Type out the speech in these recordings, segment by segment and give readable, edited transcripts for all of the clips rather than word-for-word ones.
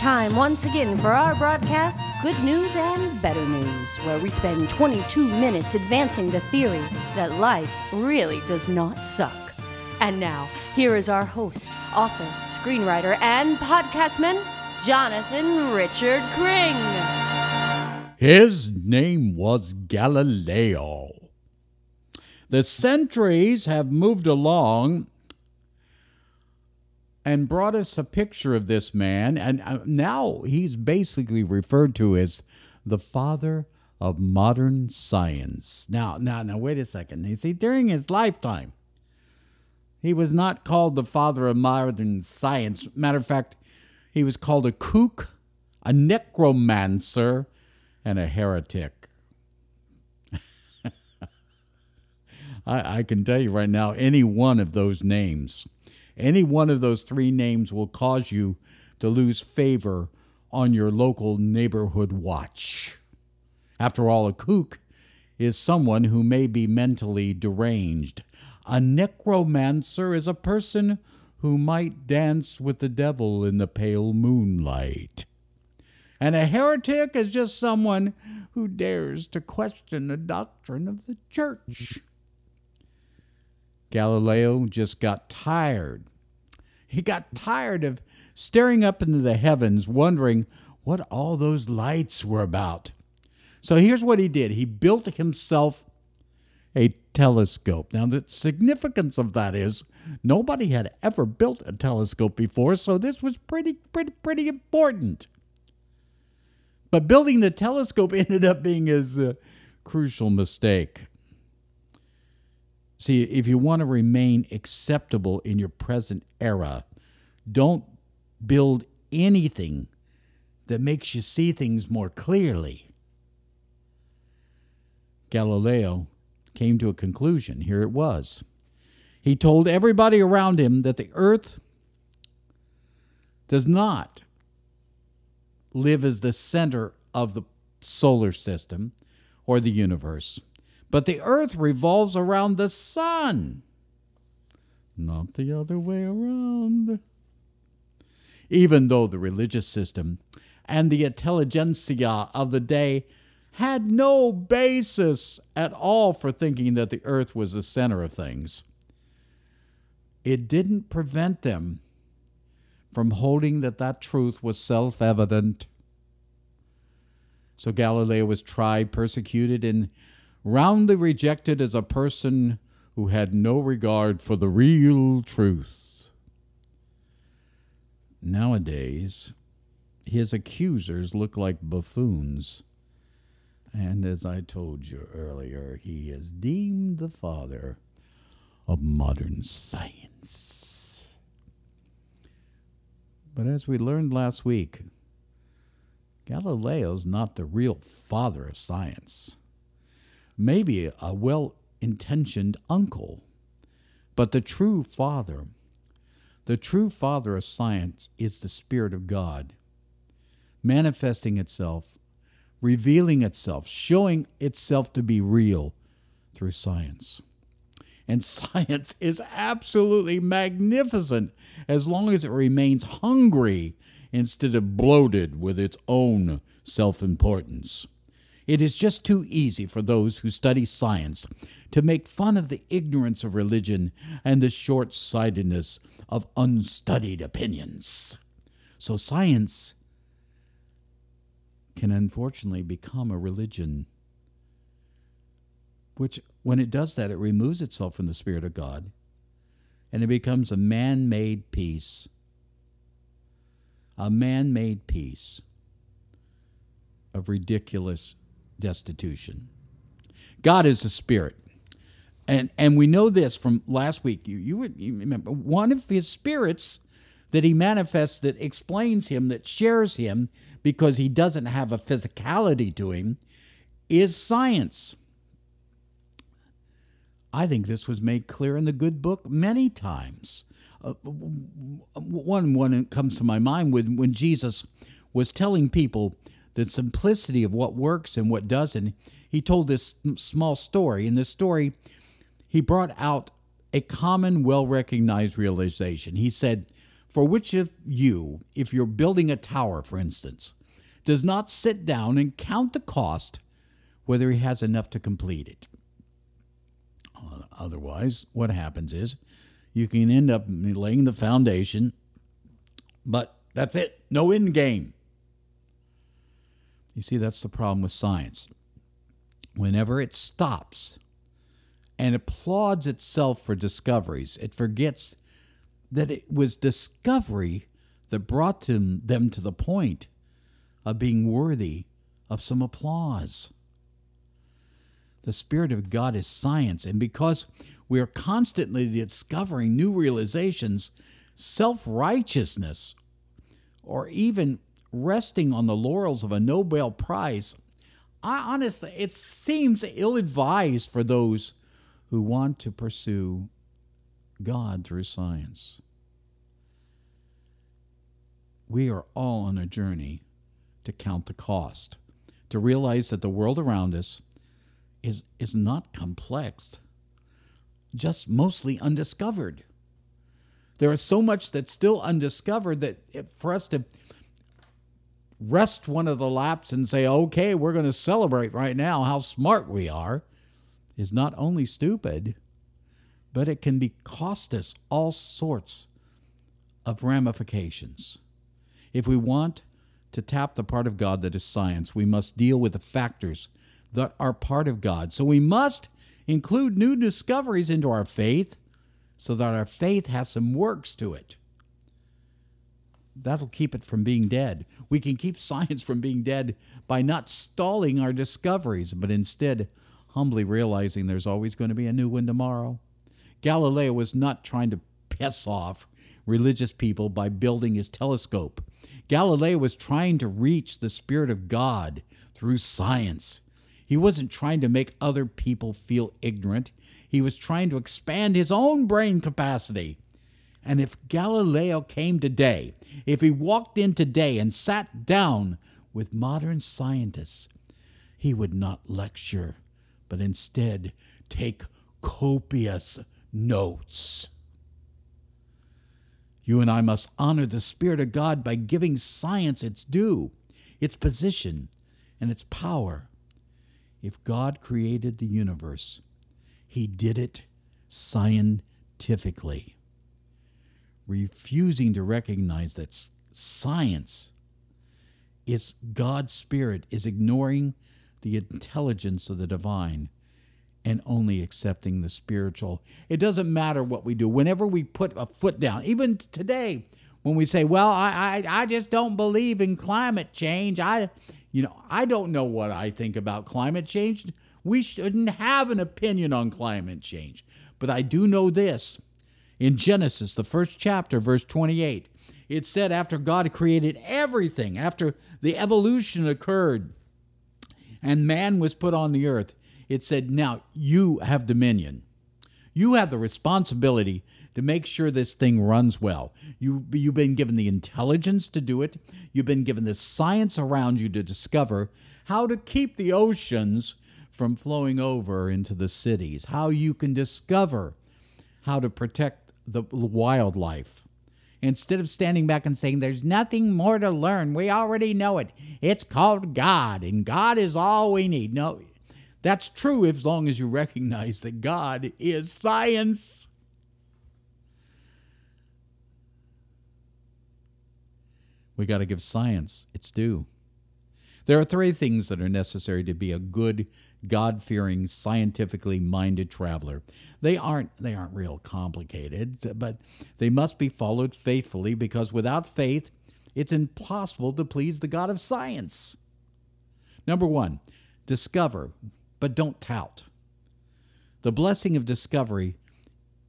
time once again for our broadcast, Good News and Better News, where we spend 22 minutes advancing the theory that life really does not suck. And now, here is our host, author, screenwriter, and podcastman, Jonathan Richard Kring. His name was Galileo. The centuries have moved along and brought us a picture of this man, and now he's basically referred to as the father of modern science. Now, wait a second. You see, during his lifetime, he was not called the father of modern science. Matter of fact, he was called a kook, a necromancer, and a heretic. I can tell you right now, any one of those names, any one of those three names will cause you to lose favor on your local neighborhood watch. After all, a kook is someone who may be mentally deranged. A necromancer is a person who might dance with the devil in the pale moonlight. And a heretic is just someone who dares to question the doctrine of the church. Galileo just got tired. He got tired of staring up into the heavens, wondering what all those lights were about. So here's what he did. He built himself a telescope. Now, the significance of that is nobody had ever built a telescope before, so this was pretty important. But building the telescope ended up being his crucial mistake. See, if you want to remain acceptable in your present era, don't build anything that makes you see things more clearly. Galileo came to a conclusion. Here it was. He told everybody around him that the earth does not live as the center of the solar system or the universe. But the earth revolves around the sun, not the other way around. Even though the religious system and the intelligentsia of the day had no basis at all for thinking that the earth was the center of things, it didn't prevent them from holding that truth was self-evident. So Galileo was tried, persecuted, and roundly rejected as a person who had no regard for the real truth. Nowadays, his accusers look like buffoons. And as I told you earlier, he is deemed the father of modern science. But as we learned last week, Galileo's not the real father of science. Maybe a well-intentioned uncle, but the true father of science is the Spirit of God, manifesting itself, revealing itself, showing itself to be real through science. And science is absolutely magnificent as long as it remains hungry instead of bloated with its own self-importance. It is just too easy for those who study science to make fun of the ignorance of religion and the short-sightedness of unstudied opinions. So science can unfortunately become a religion, which, when it does that, it removes itself from the Spirit of God, and it becomes a man-made peace. A man-made peace of ridiculous destitution. God is a spirit. And we know this from last week. You remember one of his spirits that he manifests, that explains him, that shares him, because he doesn't have a physicality to him, is science. I think this was made clear in the good book many times. One that comes to my mind when Jesus was telling people the simplicity of what works and what doesn't. He told this small story. In this story, he brought out a common, well-recognized realization. He said, For which of you, if you're building a tower, for instance, does not sit down and count the cost, whether he has enough to complete it? Otherwise, what happens is you can end up laying the foundation, but that's it. No end game. You see, that's the problem with science. Whenever it stops and applauds itself for discoveries, it forgets that it was discovery that brought them to the point of being worthy of some applause. The Spirit of God is science, and because we are constantly discovering new realizations, self-righteousness, or even resting on the laurels of a Nobel Prize, honestly, it seems ill-advised for those who want to pursue God through science. We are all on a journey to count the cost, to realize that the world around us is not complex, just mostly undiscovered. There is so much that's still undiscovered that for us to rest one of the laps and say, okay, we're going to celebrate right now how smart we are, is not only stupid, but it can be cost us all sorts of ramifications. If we want to tap the part of God that is science, we must deal with the factors that are part of God. So we must include new discoveries into our faith so that our faith has some works to it. That'll keep it from being dead. We can keep science from being dead by not stalling our discoveries, but instead humbly realizing there's always going to be a new one tomorrow. Galileo was not trying to piss off religious people by building his telescope. Galileo was trying to reach the Spirit of God through science. He wasn't trying to make other people feel ignorant. He was trying to expand his own brain capacity. And if Galileo came today, if he walked in today and sat down with modern scientists, he would not lecture, but instead take copious notes. You and I must honor the Spirit of God by giving science its due, its position, and its power. If God created the universe, he did it scientifically. Refusing to recognize that science is God's Spirit is ignoring the intelligence of the divine and only accepting the spiritual. It doesn't matter what we do. Whenever we put a foot down, even today, when we say, well, I just don't believe in climate change. I don't know what I think about climate change. We shouldn't have an opinion on climate change. But I do know this. In Genesis, the first chapter, verse 28, it said after God created everything, after the evolution occurred and man was put on the earth, it said, now you have dominion. You have the responsibility to make sure this thing runs well. You've been given the intelligence to do it. You've been given the science around you to discover how to keep the oceans from flowing over into the cities, how you can discover how to protect the wildlife. Instead of standing back and saying, there's nothing more to learn. We already know it. It's called God, and God is all we need. No, that's true as long as you recognize that God is science. We got to give science its due. There are three things that are necessary to be a good, God-fearing, scientifically minded traveler. They aren't real complicated, but they must be followed faithfully because without faith, it's impossible to please the God of science. Number one, discover, but don't tout. The blessing of discovery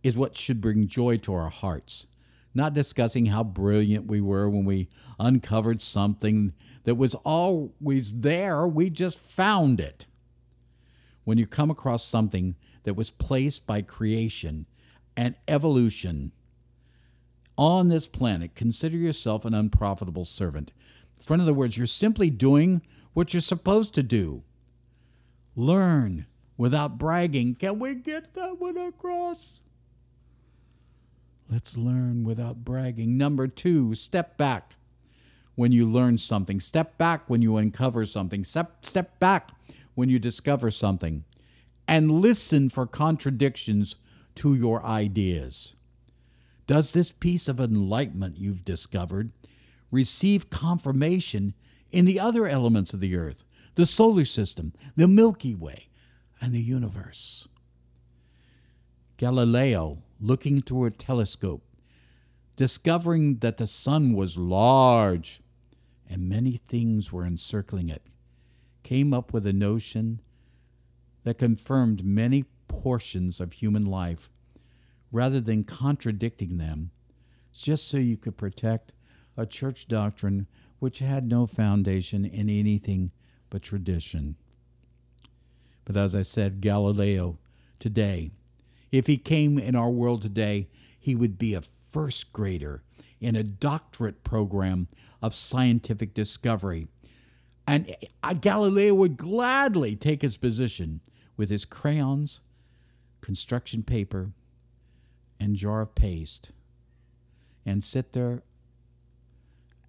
is what should bring joy to our hearts, not discussing how brilliant we were when we uncovered something that was always there. We just found it. When you come across something that was placed by creation and evolution on this planet, consider yourself an unprofitable servant. In other words, you're simply doing what you're supposed to do. Learn without bragging. Can we get that one across? Let's learn without bragging. Number two, step back when you learn something. Step back when you uncover something. Step back when you discover something. And listen for contradictions to your ideas. Does this piece of enlightenment you've discovered receive confirmation in the other elements of the earth, the solar system, the Milky Way, and the universe? Galileo, looking through a telescope, discovering that the sun was large and many things were encircling it, came up with a notion that confirmed many portions of human life rather than contradicting them, just so you could protect a church doctrine which had no foundation in anything but tradition. But as I said, Galileo today, if he came in our world today, he would be a first grader in a doctorate program of scientific discovery. And Galileo would gladly take his position with his crayons, construction paper, and jar of paste, and sit there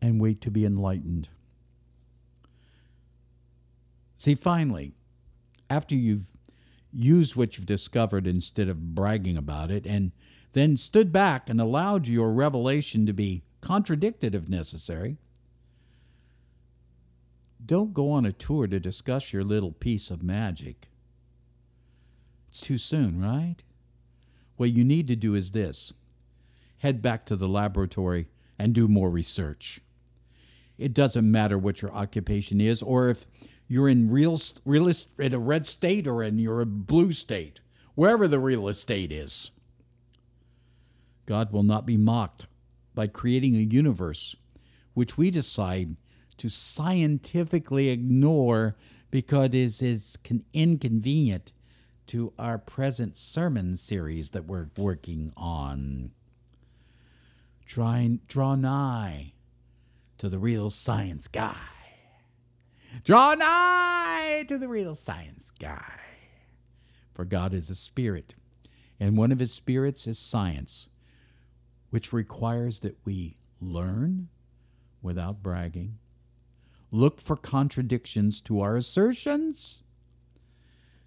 and wait to be enlightened. See, finally, after you've used what you've discovered instead of bragging about it, and then stood back and allowed your revelation to be contradicted if necessary, don't go on a tour to discuss your little piece of magic. It's too soon, right? What you need to do is this. Head back to the laboratory and do more research. It doesn't matter what your occupation is, or if you're in a red state or in your blue state, wherever the real estate is. God will not be mocked by creating a universe which we decide to scientifically ignore because it is inconvenient to our present sermon series that we're working on. Draw nigh to the real science guy. Draw nigh to the real science guy. For God is a spirit, and one of his spirits is science, which requires that we learn without bragging, look for contradictions to our assertions,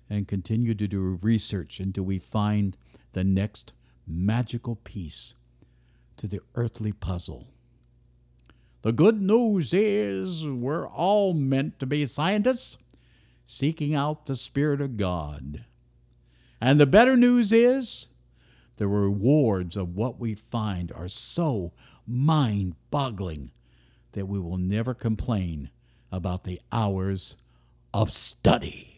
and continue to do research until we find the next magical piece to the earthly puzzle. The good news is we're all meant to be scientists seeking out the Spirit of God. And the better news is the rewards of what we find are so mind-boggling that we will never complain about the hours of study.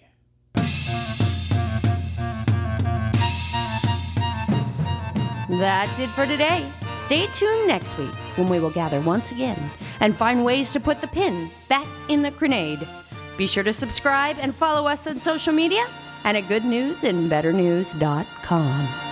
That's it for today. Stay tuned next week when we will gather once again and find ways to put the pin back in the grenade. Be sure to subscribe and follow us on social media and at goodnewsandbetternews.com.